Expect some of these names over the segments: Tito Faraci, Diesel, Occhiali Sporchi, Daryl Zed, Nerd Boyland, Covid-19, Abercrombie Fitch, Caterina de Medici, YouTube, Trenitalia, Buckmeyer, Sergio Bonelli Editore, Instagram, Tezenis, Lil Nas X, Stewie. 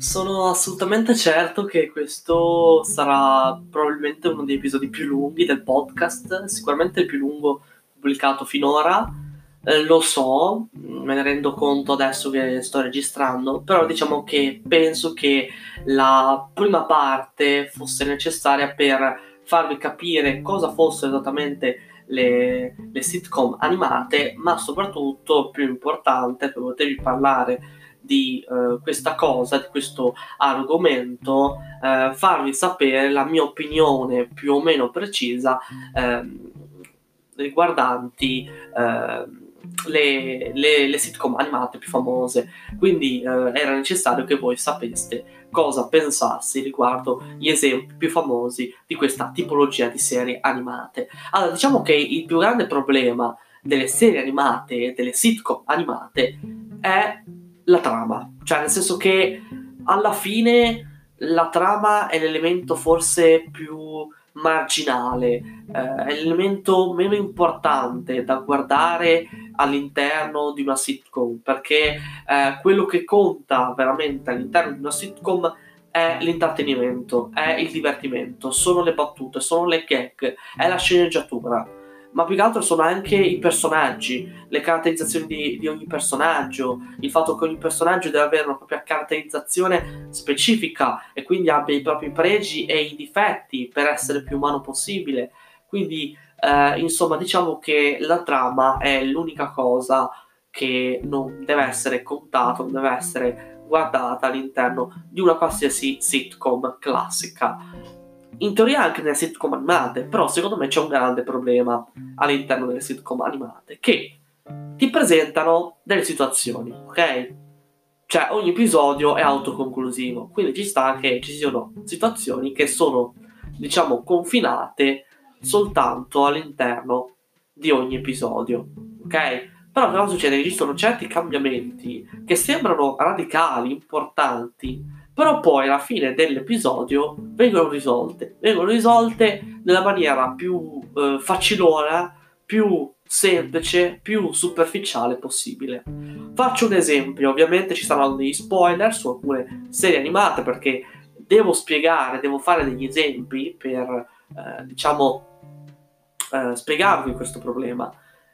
Sono assolutamente certo che questo sarà probabilmente uno degli episodi più lunghi del podcast, sicuramente il più lungo pubblicato finora, lo so, me ne rendo conto adesso che sto registrando, però diciamo che penso che la prima parte fosse necessaria per farvi capire cosa fossero esattamente le sitcom animate, ma soprattutto, più importante, per potervi parlare di questa cosa, di questo argomento, farvi sapere la mia opinione più o meno precisa riguardanti le sitcom animate più famose. Quindi era necessario che voi sapeste cosa pensassi riguardo gli esempi più famosi di questa tipologia di serie animate. Allora, diciamo che il più grande problema delle serie animate e delle sitcom animate è la trama, cioè nel senso che alla fine la trama è l'elemento forse più marginale, è l'elemento meno importante da guardare all'interno di una sitcom, perché quello che conta veramente all'interno di una sitcom è l'intrattenimento, è il divertimento, sono le battute, sono le gag, è la sceneggiatura, ma più che altro sono anche i personaggi, le caratterizzazioni di ogni personaggio, il fatto che ogni personaggio deve avere una propria caratterizzazione specifica e quindi abbia i propri pregi e i difetti per essere più umano possibile. Quindi insomma, diciamo che la trama è l'unica cosa che non deve essere contata, non deve essere guardata all'interno di una qualsiasi sitcom classica. In teoria anche nelle sitcom animate, però secondo me c'è un grande problema all'interno delle sitcom animate, che ti presentano delle situazioni, ok? Cioè ogni episodio è autoconclusivo, quindi ci sta che ci siano situazioni che sono, diciamo, confinate soltanto all'interno di ogni episodio, ok? Però cosa succede? Ci sono certi cambiamenti che sembrano radicali, importanti, però poi alla fine dell'episodio vengono risolte nella maniera più facilona, più semplice, più superficiale possibile. Faccio un esempio, ovviamente ci saranno degli spoiler su alcune serie animate perché devo spiegare, devo fare degli esempi per spiegarvi questo problema.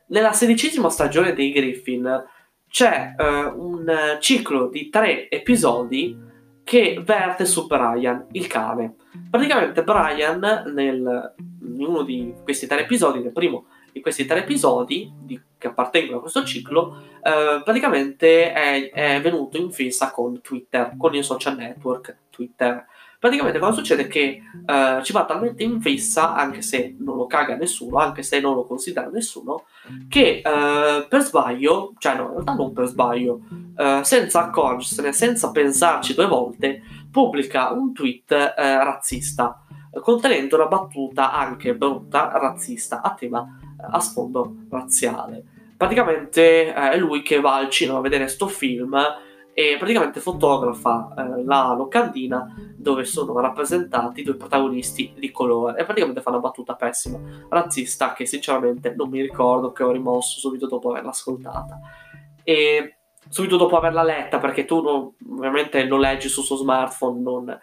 Nella 16ª stagione dei Griffin c'è un ciclo di 3 episodi che verte su Brian, il cane. Praticamente Brian, in uno di questi 3 episodi, nel primo di questi 3 episodi che appartengono a questo ciclo, praticamente è venuto in fissa con Twitter, con il social network Twitter. Praticamente cosa succede è che ci va talmente in fissa, anche se non lo caga nessuno, anche se non lo considera nessuno, che per sbaglio, cioè no, in realtà non per sbaglio, senza accorgersene, senza pensarci 2 volte, pubblica un tweet razzista, contenendo una battuta anche brutta, razzista, a tema, a sfondo razziale. Praticamente è lui che va al cinema a vedere sto film e praticamente fotografa la locandina dove sono rappresentati 2 protagonisti di colore e praticamente fa una battuta pessima, razzista, che sinceramente non mi ricordo, che ho rimosso subito dopo averla ascoltata e subito dopo averla letta, perché tu ovviamente lo leggi sul suo smartphone, non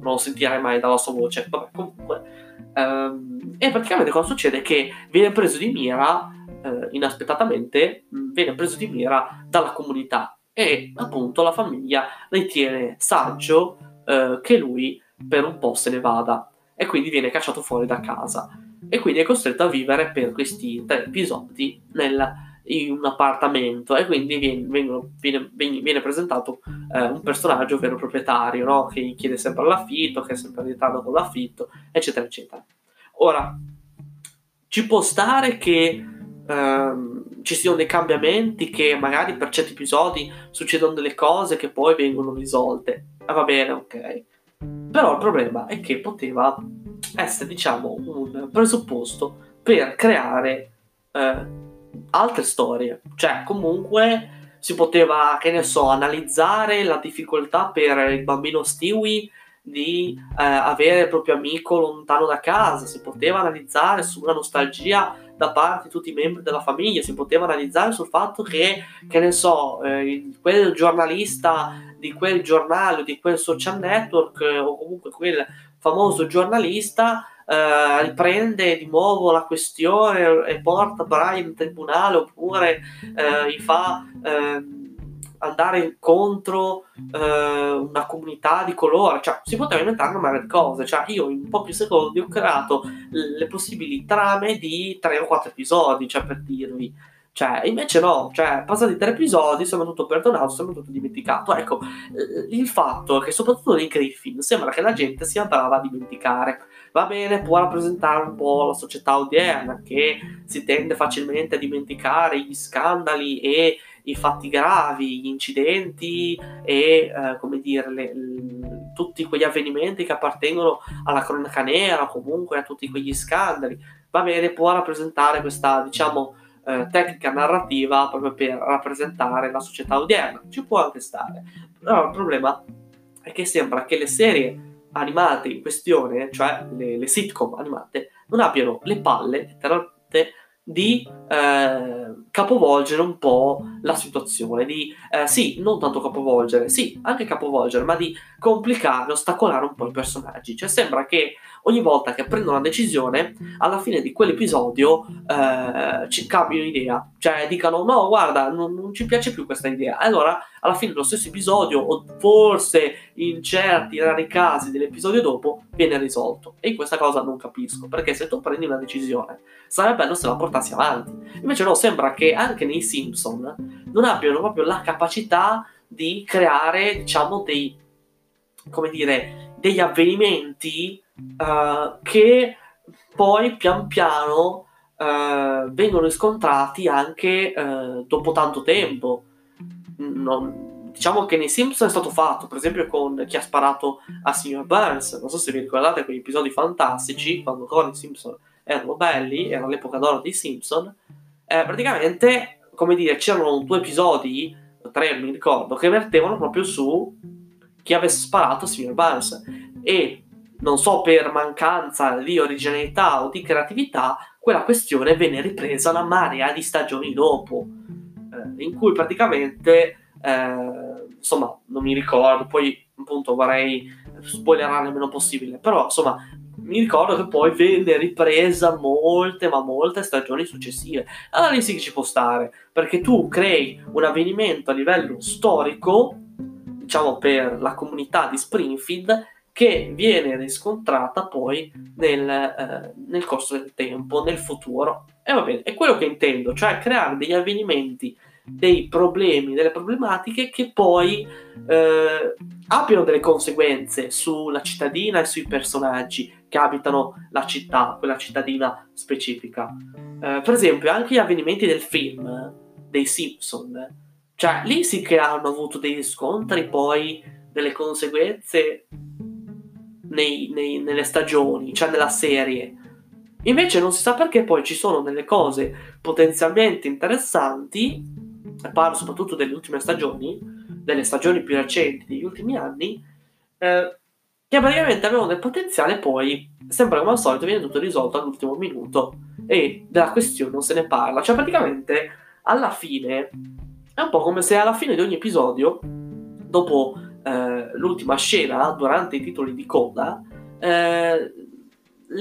lo sentirai mai dalla sua voce. Vabbè, comunque e praticamente cosa succede è che viene preso di mira inaspettatamente, viene preso di mira dalla comunità e appunto la famiglia ritiene saggio che lui per un po' se ne vada e quindi viene cacciato fuori da casa e quindi è costretto a vivere per questi 3 episodi in un appartamento e quindi viene presentato un personaggio, ovvero il proprietario, no? Che gli chiede sempre l'affitto, che è sempre in ritardo con l'affitto, eccetera eccetera. Ora ci può stare che ci siano dei cambiamenti, che magari per certi episodi succedono delle cose che poi vengono risolte, va bene, ok, però il problema è che poteva essere, diciamo, un presupposto per creare altre storie, cioè comunque si poteva, che ne so, analizzare la difficoltà per il bambino Stewie di avere il proprio amico lontano da casa, si poteva analizzare sulla nostalgia da parte di tutti i membri della famiglia, si poteva analizzare sul fatto che ne so, quel giornalista di quel giornale, di quel social network, o comunque quel famoso giornalista riprende di nuovo la questione e porta Brian in tribunale, oppure gli fa andare incontro una comunità di colore. Cioè, si poteva inventare una marea di cose. Cioè, io in pochi secondi ho creato le possibili trame di 3 o 4 episodi, cioè, per dirvi. Cioè, invece no, cioè, passati 3 episodi, sembra tutto perdonato, sembra tutto dimenticato. Ecco, il fatto è che soprattutto nei Griffin sembra che la gente sia brava a dimenticare. Va bene, può rappresentare un po' la società odierna, che si tende facilmente a dimenticare gli scandali e i fatti gravi, gli incidenti e come dire, tutti quegli avvenimenti che appartengono alla cronaca nera, o comunque a tutti quegli scandali. Va bene, può rappresentare questa, diciamo, tecnica narrativa proprio per rappresentare la società odierna, ci può anche stare. Però il problema è che sembra che le serie animate in questione, cioè le sitcom animate, non abbiano le palle letteralmente di capovolgere un po' la situazione, di sì, non tanto capovolgere, sì, anche capovolgere, ma di complicare, ostacolare un po' i personaggi. Cioè, sembra che ogni volta che prendo una decisione, alla fine di quell'episodio ci cambiano idea, cioè dicano no, guarda, non ci piace più questa idea, allora alla fine dello stesso episodio, o forse in certi rari casi dell'episodio dopo, viene risolto. E questa cosa non capisco, perché se tu prendi una decisione sarebbe bello se la portassi avanti, invece no, sembra che anche nei Simpson non abbiano proprio la capacità di creare, diciamo, dei, come dire, degli avvenimenti che poi pian piano vengono riscontrati anche dopo tanto tempo. Diciamo che nei Simpson è stato fatto, per esempio, con Chi ha sparato a signor Burns. Non so se vi ricordate quegli episodi fantastici, quando ancora i Simpson erano belli, era l'epoca d'oro dei Simpson. Praticamente, come dire, c'erano 2 episodi, 3 mi ricordo, che vertevano proprio su chi avesse sparato a signor Burns, e non so, per mancanza di originalità o di creatività, quella questione venne ripresa una marea di stagioni dopo, in cui praticamente, insomma, non mi ricordo, poi appunto vorrei spoilerare il meno possibile, però insomma mi ricordo che poi venne ripresa molte stagioni successive. Allora lì sì che ci può stare, perché tu crei un avvenimento a livello storico, diciamo, per la comunità di Springfield, che viene riscontrata poi nel corso del tempo, nel futuro. E va bene, è quello che intendo, cioè creare degli avvenimenti, dei problemi, delle problematiche che poi abbiano delle conseguenze sulla cittadina e sui personaggi che abitano la città, quella cittadina specifica. Per esempio, anche gli avvenimenti del film dei Simpson, cioè lì sì che hanno avuto dei riscontri, poi delle conseguenze nelle stagioni, cioè nella serie. Invece non si sa perché poi ci sono delle cose potenzialmente interessanti, parlo soprattutto delle ultime stagioni, delle stagioni più recenti degli ultimi anni, che praticamente avevano del potenziale, poi sempre come al solito viene tutto risolto all'ultimo minuto e della questione non se ne parla. Cioè praticamente alla fine è un po' come se alla fine di ogni episodio, dopo l'ultima scena, durante i titoli di coda, le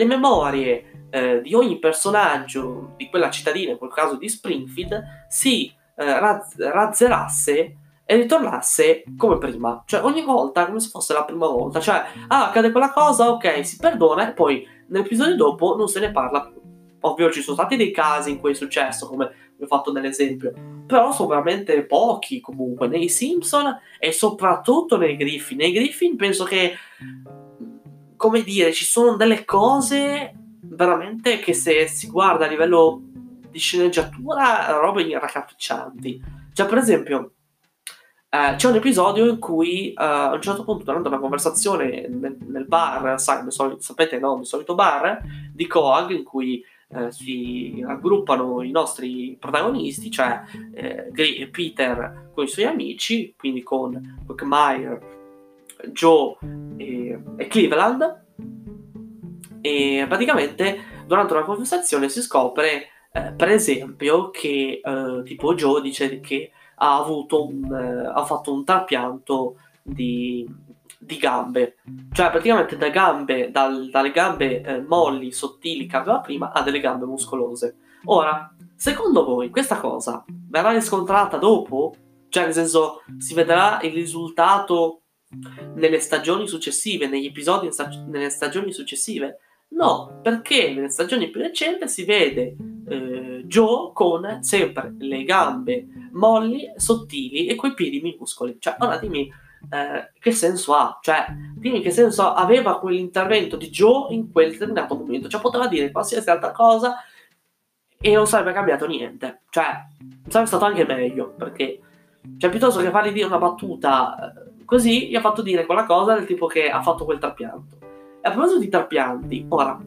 memorie di ogni personaggio di quella cittadina, in quel caso di Springfield, si razzerasse e ritornasse come prima. Cioè ogni volta come se fosse la prima volta, cioè accade quella cosa, ok, si perdona, e poi nell'episodio dopo non se ne parla più. Ovvio, ci sono stati dei casi in cui è successo, come vi ho fatto nell'esempio, però sono veramente pochi. Comunque nei Simpson e soprattutto nei Griffin. Nei Griffin penso che, come dire, ci sono delle cose veramente che, se si guarda a livello di sceneggiatura, robe raccapriccianti. Cioè, per esempio, c'è un episodio in cui a un certo punto, durante una conversazione nel bar, sapete, no? Il solito bar di Coag in cui si raggruppano i nostri protagonisti, cioè Peter con i suoi amici, quindi con Buckmeyer, Joe e Cleveland, e praticamente durante una conversazione si scopre per esempio che tipo Joe dice che ha fatto un trapianto di gambe, cioè praticamente da gambe, dalle gambe molli, sottili che aveva prima a delle gambe muscolose. Ora, secondo voi questa cosa verrà riscontrata dopo? Cioè, nel senso, si vedrà il risultato nelle stagioni successive, negli episodi nelle stagioni successive? No, perché nelle stagioni più recenti si vede Joe con sempre le gambe molli, sottili e coi piedi minuscoli. Cioè, ora dimmi che senso ha? Cioè, dimmi che senso aveva quell'intervento di Joe in quel determinato momento. Cioè, poteva dire qualsiasi altra cosa e non sarebbe cambiato niente. Cioè, sarebbe stato anche meglio, perché, cioè, piuttosto che fargli dire una battuta così, gli ha fatto dire quella cosa del tipo che ha fatto quel trapianto. E a proposito di trapianti, ora,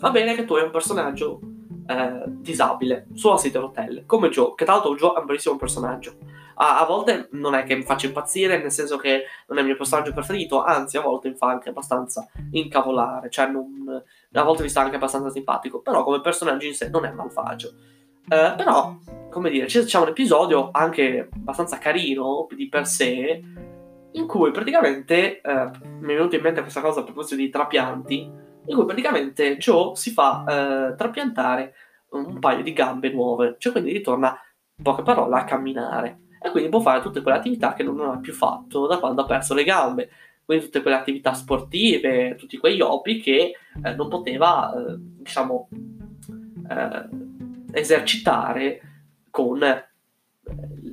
va bene che tu hai un personaggio disabile sulla sedia a rotelle, come Joe, che tra l'altro Joe è un bellissimo personaggio. A volte non è che mi faccia impazzire, nel senso che non è il mio personaggio preferito, anzi a volte mi fa anche abbastanza incavolare, cioè non, a volte mi sta anche abbastanza simpatico, però come personaggio in sé non è malvagio. Però, come dire, c'è un episodio anche abbastanza carino di per sé, in cui praticamente, mi è venuta in mente questa cosa a proposito di trapianti, in cui praticamente Joe si fa trapiantare un paio di gambe nuove, cioè quindi ritorna, in poche parole, a camminare, e quindi può fare tutte quelle attività che non ha più fatto da quando ha perso le gambe, quindi tutte quelle attività sportive, tutti quegli hobby che non poteva, diciamo, esercitare con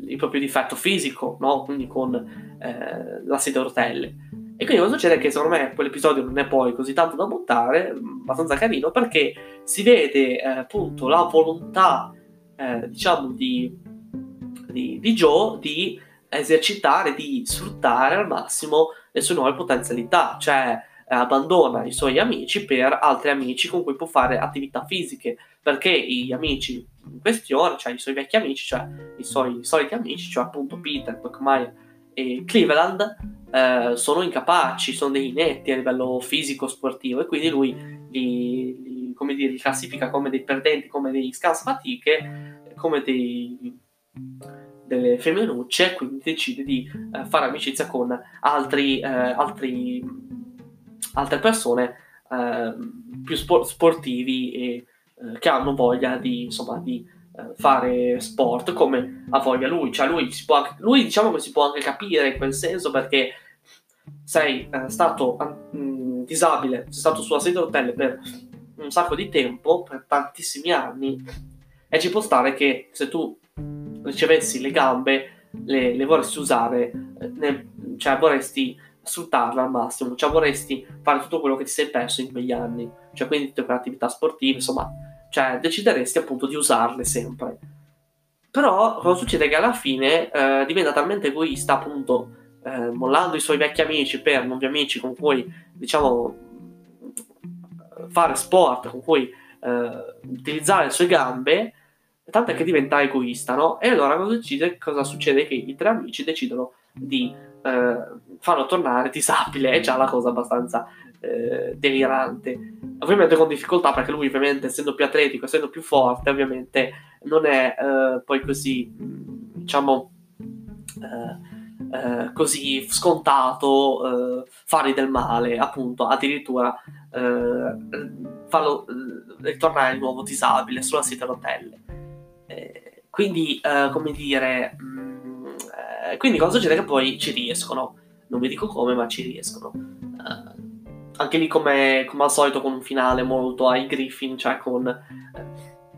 il proprio difetto fisico, no? Quindi con la sedia a rotelle. E quindi cosa succede? Che secondo me quell'episodio non è poi così tanto da buttare, abbastanza carino, perché si vede appunto la volontà diciamo di Joe di esercitare, di sfruttare al massimo le sue nuove potenzialità, cioè abbandona i suoi amici per altri amici con cui può fare attività fisiche, perché gli amici in questione, cioè i suoi vecchi amici, cioè i suoi soliti amici, cioè appunto Peter, Buckmeyer e Cleveland, sono incapaci, sono dei netti a livello fisico sportivo, e quindi lui li, come dire, li classifica come dei perdenti, come dei scansafatiche, come delle femminucce, quindi decide di fare amicizia con altre persone più sportivi e che hanno voglia di, insomma, di fare sport come ha voglia lui. Cioè lui diciamo che si può anche capire in quel senso, perché sei stato disabile, sei stato sulla sedia a rotelle per un sacco di tempo, per tantissimi anni, e ci può stare che se tu ricevessi le gambe le vorresti usare, cioè vorresti sfruttarla al massimo, cioè vorresti fare tutto quello che ti sei perso in quegli anni, cioè quindi tutte quelle attività sportive, insomma, cioè decideresti appunto di usarle sempre. Però cosa succede? Che alla fine diventa talmente egoista, appunto, mollando i suoi vecchi amici per nuovi amici con cui, diciamo, fare sport, con cui utilizzare le sue gambe, tanto è che diventa egoista, no? E allora cosa succede? Che i tre amici decidono di farlo tornare disabile. È già la cosa abbastanza delirante, ovviamente con difficoltà, perché lui ovviamente, essendo più atletico, essendo più forte, ovviamente non è poi così, diciamo, così scontato fargli del male, appunto, addirittura farlo ritornare di nuovo disabile sulla sedia a rotelle. Quindi come dire, quindi cosa succede? Che poi ci riescono, non vi dico come, ma ci riescono, anche lì come al solito, con un finale molto ai Griffin, cioè con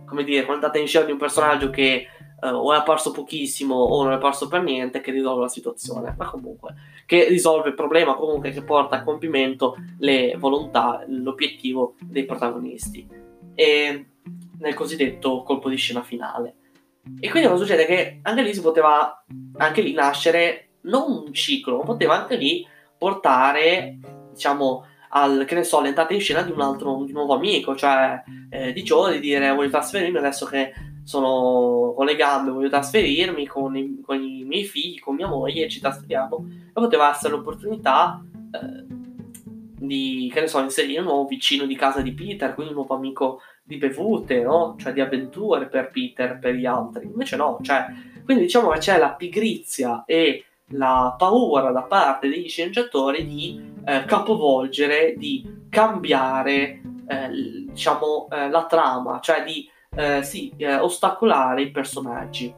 come dire, con data in scena di un personaggio che o è apparso pochissimo o non è apparso per niente, che risolve la situazione, ma comunque che risolve il problema, comunque che porta a compimento le volontà, l'obiettivo dei protagonisti, e nel cosiddetto colpo di scena finale. E quindi cosa succede? Che anche lì si poteva anche lì nascere non un ciclo, ma poteva anche lì portare, diciamo, al, che ne so, l'entrata in scena di un nuovo amico, cioè di Joe, di dire: voglio trasferirmi adesso che sono con le gambe, voglio trasferirmi con i miei figli, con mia moglie, ci trasferiamo. E poteva essere l'opportunità di, che ne so, inserire un nuovo vicino di casa di Peter, quindi un nuovo amico di bevute, no? Cioè di avventure per Peter, per gli altri. Invece no, cioè, quindi diciamo che c'è la pigrizia e la paura da parte degli sceneggiatori di capovolgere, di cambiare la trama, cioè di ostacolare i personaggi.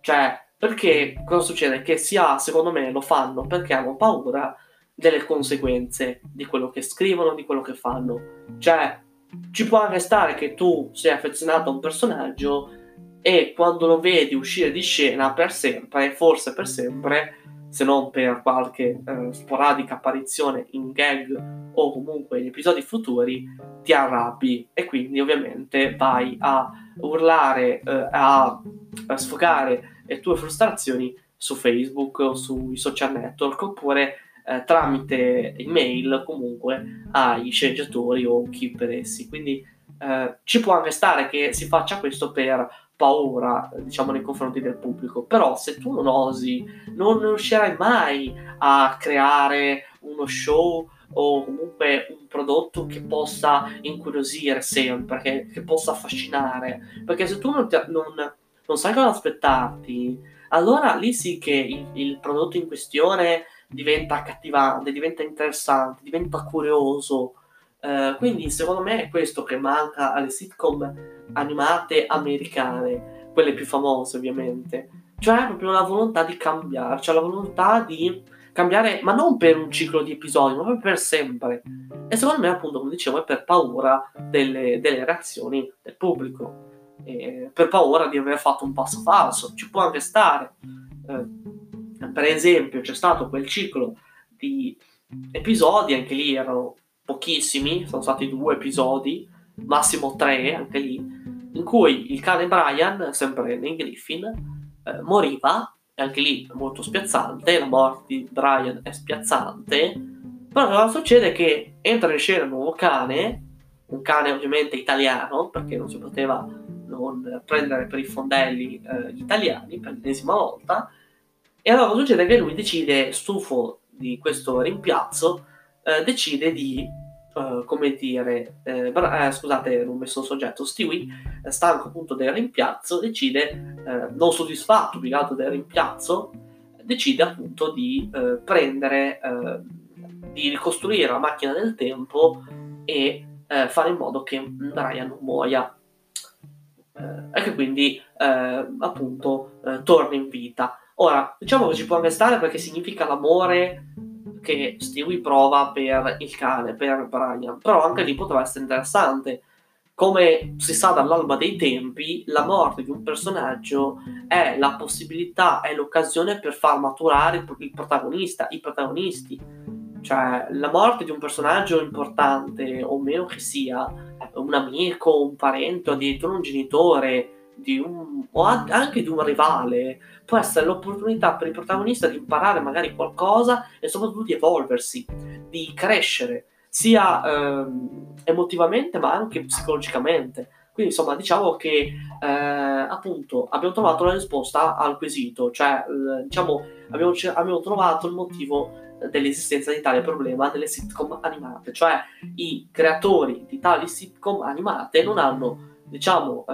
Cioè, perché cosa succede? Che secondo me lo fanno perché hanno paura delle conseguenze di quello che scrivono, di quello che fanno. Cioè, ci può anche stare che tu sei affezionato a un personaggio e quando lo vedi uscire di scena per sempre, se non per qualche sporadica apparizione in gag o comunque in episodi futuri, ti arrabbi e quindi ovviamente vai a urlare, a sfogare le tue frustrazioni su Facebook o sui social network, oppure tramite email comunque agli sceneggiatori o chi per essi. Quindi ci può anche stare che si faccia questo per paura, diciamo, nei confronti del pubblico, però se tu non osi non riuscirai mai a creare uno show o comunque un prodotto che possa incuriosire sempre, che possa affascinare, perché se tu non sai cosa aspettarti, allora lì sì che il prodotto in questione diventa accattivante, diventa interessante, diventa curioso. Quindi secondo me è questo che manca alle sitcom animate americane, quelle più famose ovviamente, cioè proprio la volontà di cambiare, cioè la volontà di cambiare, ma non per un ciclo di episodi, ma proprio per sempre. E secondo me, appunto, come dicevo, è per paura delle reazioni del pubblico, per paura di aver fatto un passo falso. Ci può anche stare. Per esempio, c'è stato quel ciclo di episodi, anche lì erano pochissimi, sono stati 2 episodi, massimo 3 anche lì, in cui il cane Brian, sempre nei Griffin, moriva, e anche lì è molto spiazzante, la morte di Brian è spiazzante, però cosa succede? Che entra in scena un nuovo cane, un cane ovviamente italiano, perché non si poteva non prendere per i fondelli gli italiani per l'ennesima volta. E allora cosa succede? Che lui decide, stufo di questo rimpiazzo, decide di, scusate, non ho messo il soggetto, Stewie, stanco appunto del rimpiazzo, decide, non soddisfatto più che altro del rimpiazzo, decide appunto di di ricostruire la macchina del tempo e fare in modo che Brian non muoia. E che quindi torna in vita. Ora, diciamo che ci può anche stare perché significa l'amore che Stewie prova per il cane, per Brian, però anche lì potrebbe essere interessante. Come si sa dall'alba dei tempi, la morte di un personaggio è la possibilità, è l'occasione per far maturare il protagonista, i protagonisti. Cioè, la morte di un personaggio importante, o meno che sia, un amico, un parente, addirittura un genitore, o anche di un rivale, può essere l'opportunità per il protagonista di imparare magari qualcosa e soprattutto di evolversi, di crescere sia emotivamente ma anche psicologicamente. Quindi insomma, diciamo che appunto abbiamo trovato la risposta al quesito, cioè abbiamo trovato il motivo dell'esistenza di tale problema delle sitcom animate, cioè i creatori di tali sitcom animate non hanno, diciamo,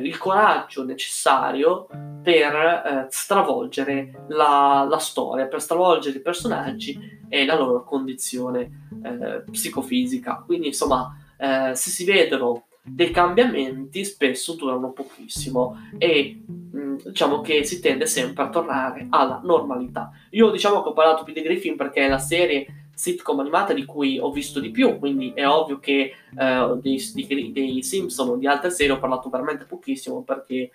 il coraggio necessario per stravolgere la storia, per stravolgere i personaggi e la loro condizione psicofisica. Quindi insomma, se si vedono dei cambiamenti spesso durano pochissimo e diciamo che si tende sempre a tornare alla normalità. Io diciamo che ho parlato più di Griffin perché è la serie sitcom animata di cui ho visto di più, quindi è ovvio che dei Simpson o di altre serie ho parlato veramente pochissimo, perché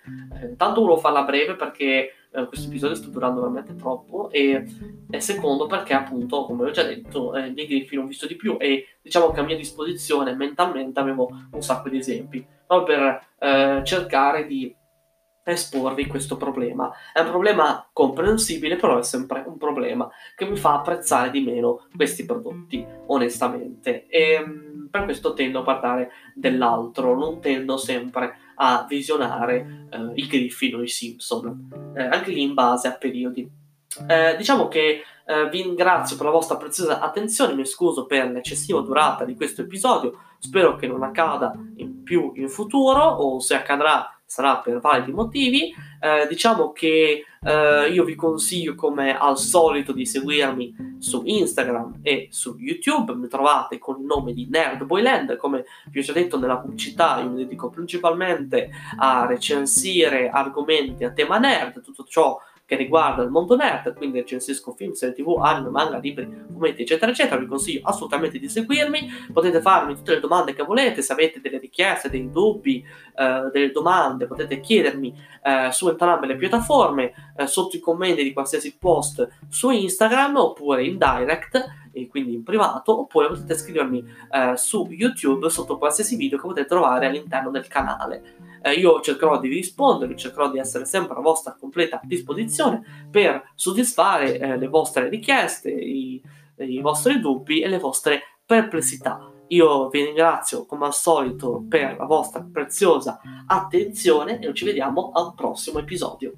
tanto volevo farla breve perché questo episodio sta durando veramente troppo, e secondo perché appunto, come ho già detto, dei Griffin ho visto di più e diciamo che a mia disposizione mentalmente avevo un sacco di esempi, proprio per cercare di esporvi questo problema. È un problema comprensibile, però è sempre un problema che mi fa apprezzare di meno questi prodotti, onestamente, e per questo tendo a parlare dell'altro, non tendo sempre a visionare i Griffin o i Simpson, anche lì in base a periodi. Diciamo che vi ringrazio per la vostra preziosa attenzione, mi scuso per l'eccessiva durata di questo episodio, spero che non accada in più in futuro, o se accadrà sarà per validi motivi. Diciamo che io vi consiglio, come al solito, di seguirmi su Instagram e su YouTube. Mi trovate con il nome di Nerd Boyland. Come vi ho già detto nella pubblicità, io mi dedico principalmente a recensire argomenti a tema nerd, tutto ciò che riguarda il mondo nerd, quindi recensisco film, serie tv, anime, manga, libri, fumetti, eccetera eccetera. Vi consiglio assolutamente di seguirmi. Potete farmi tutte le domande che volete, se avete delle richieste, dei dubbi, delle domande potete chiedermi su entrambe le piattaforme, sotto i commenti di qualsiasi post su Instagram, oppure in direct, e quindi in privato, oppure potete scrivermi su YouTube sotto qualsiasi video che potete trovare all'interno del canale. Io cercherò di rispondervi, cercherò di essere sempre a vostra completa disposizione per soddisfare le vostre richieste, i vostri dubbi e le vostre perplessità. Io vi ringrazio come al solito per la vostra preziosa attenzione e ci vediamo al prossimo episodio.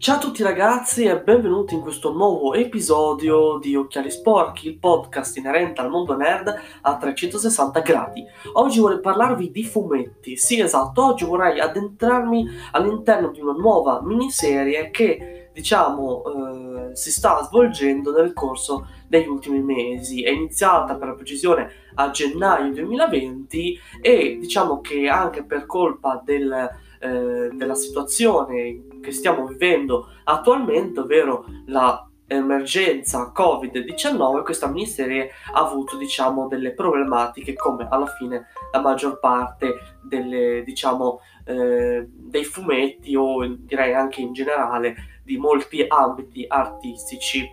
Ciao a tutti ragazzi e benvenuti in questo nuovo episodio di Occhiali Sporchi, il podcast inerente al mondo nerd a 360 gradi. Oggi vorrei parlarvi di fumetti, sì esatto, oggi vorrei addentrarmi all'interno di una nuova miniserie che, diciamo, si sta svolgendo nel corso degli ultimi mesi. È iniziata, per la precisione, a gennaio 2020 e diciamo che anche per colpa della situazione che stiamo vivendo attualmente, ovvero la emergenza Covid-19, questa miniserie ha avuto, diciamo, delle problematiche, come alla fine la maggior parte delle, diciamo, dei fumetti, o direi anche in generale di molti ambiti artistici,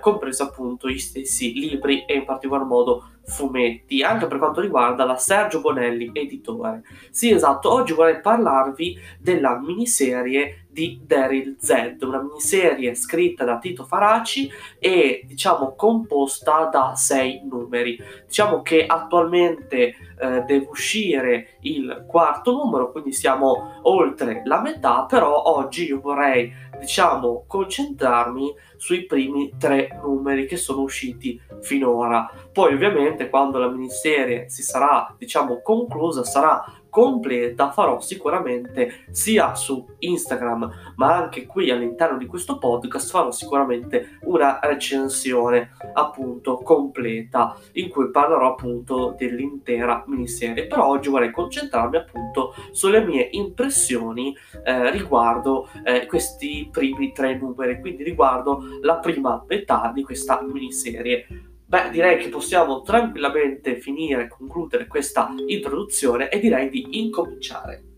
compreso appunto gli stessi libri e in particolar modo fumetti, anche per quanto riguarda la Sergio Bonelli Editore. Sì esatto, oggi vorrei parlarvi della miniserie di Daryl Zed, una miniserie scritta da Tito Faraci e, diciamo, composta da 6 numeri. Diciamo che attualmente deve uscire il 4º numero, quindi siamo oltre la metà, però oggi io vorrei, diciamo, concentrarmi sui primi 3 numeri che sono usciti finora. Poi ovviamente quando la miniserie si sarà, diciamo, conclusa, sarà completa, farò sicuramente sia su Instagram ma anche qui all'interno di questo podcast, farò sicuramente una recensione appunto completa in cui parlerò appunto dell'intera miniserie. Però oggi vorrei concentrarmi appunto sulle mie impressioni riguardo questi primi 3 numeri, quindi riguardo la prima metà di questa miniserie. Beh, direi che possiamo tranquillamente concludere questa introduzione e direi di incominciare.